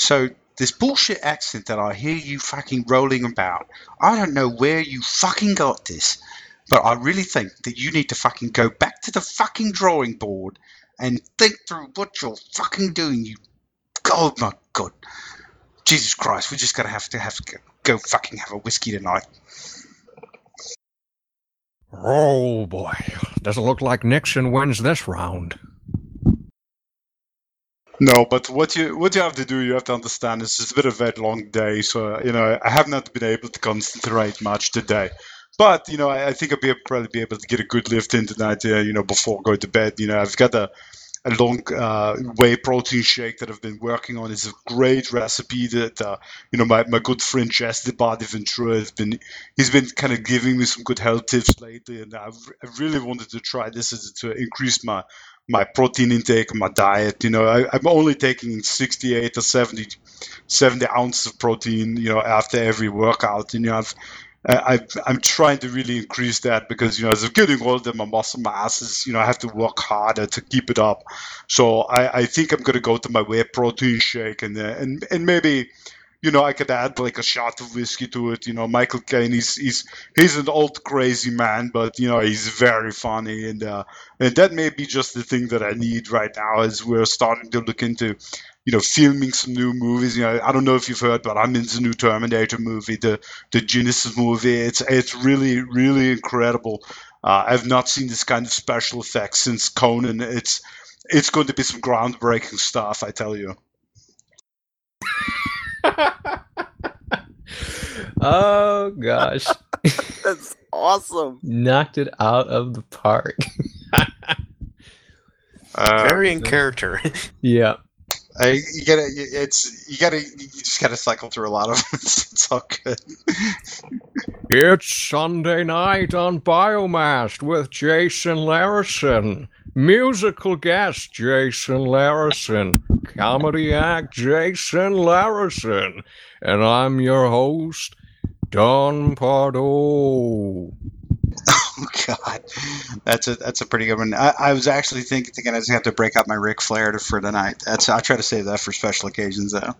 So this bullshit accent that I hear you fucking rolling about, I don't know where you fucking got this, but I really think that you need to fucking go back to the fucking drawing board and think through what you're fucking doing, you... Oh, my God. Jesus Christ, we're just going to have to go fucking have a whiskey tonight. Oh, boy. Doesn't look like Nixon wins this round. No, but what you have to do, you have to understand, is it's been a very long day, so, you know, I have not been able to concentrate much today. But, you know, I think I'll probably be able to get a good lift in tonight, you know, before I go to bed. You know, I've got a long whey protein shake that I've been working on. It's a great recipe that, you know, my good friend Jesse Bardy Venture he's been kind of giving me some good health tips lately, and I really wanted to try this to increase my protein intake, my diet. You know, I'm only taking 68 or 70 ounces of protein, you know, after every workout. And, you know, I'm trying to really increase that because, you know, as I'm getting older, my muscle mass is, you know, I have to work harder to keep it up. So I think I'm going to go to my whey protein shake and maybe, you know, I could add like a shot of whiskey to it. You know, Michael Caine, he's an old crazy man, but, you know, he's very funny. And that may be just the thing that I need right now as we're starting to look into, you know, filming some new movies. You know, I don't know if you've heard, but I'm in the new Terminator movie, the Genesis movie. It's really, really incredible. I've not seen this kind of special effects since Conan. It's going to be some groundbreaking stuff, I tell you. Oh, gosh. That's awesome. Knocked it out of the park. Very in character. Yeah. You just gotta cycle through a lot of it. It's all good. It's Sunday night on Biomast with Jason Larrison. Musical guest Jason Larrison. Comedy act Jason Larrison. And I'm your host, Don Pardo. Oh, God. That's a pretty good one. I was actually thinking I was going to have to break out my Ric Flair for tonight. I try to save that for special occasions, though.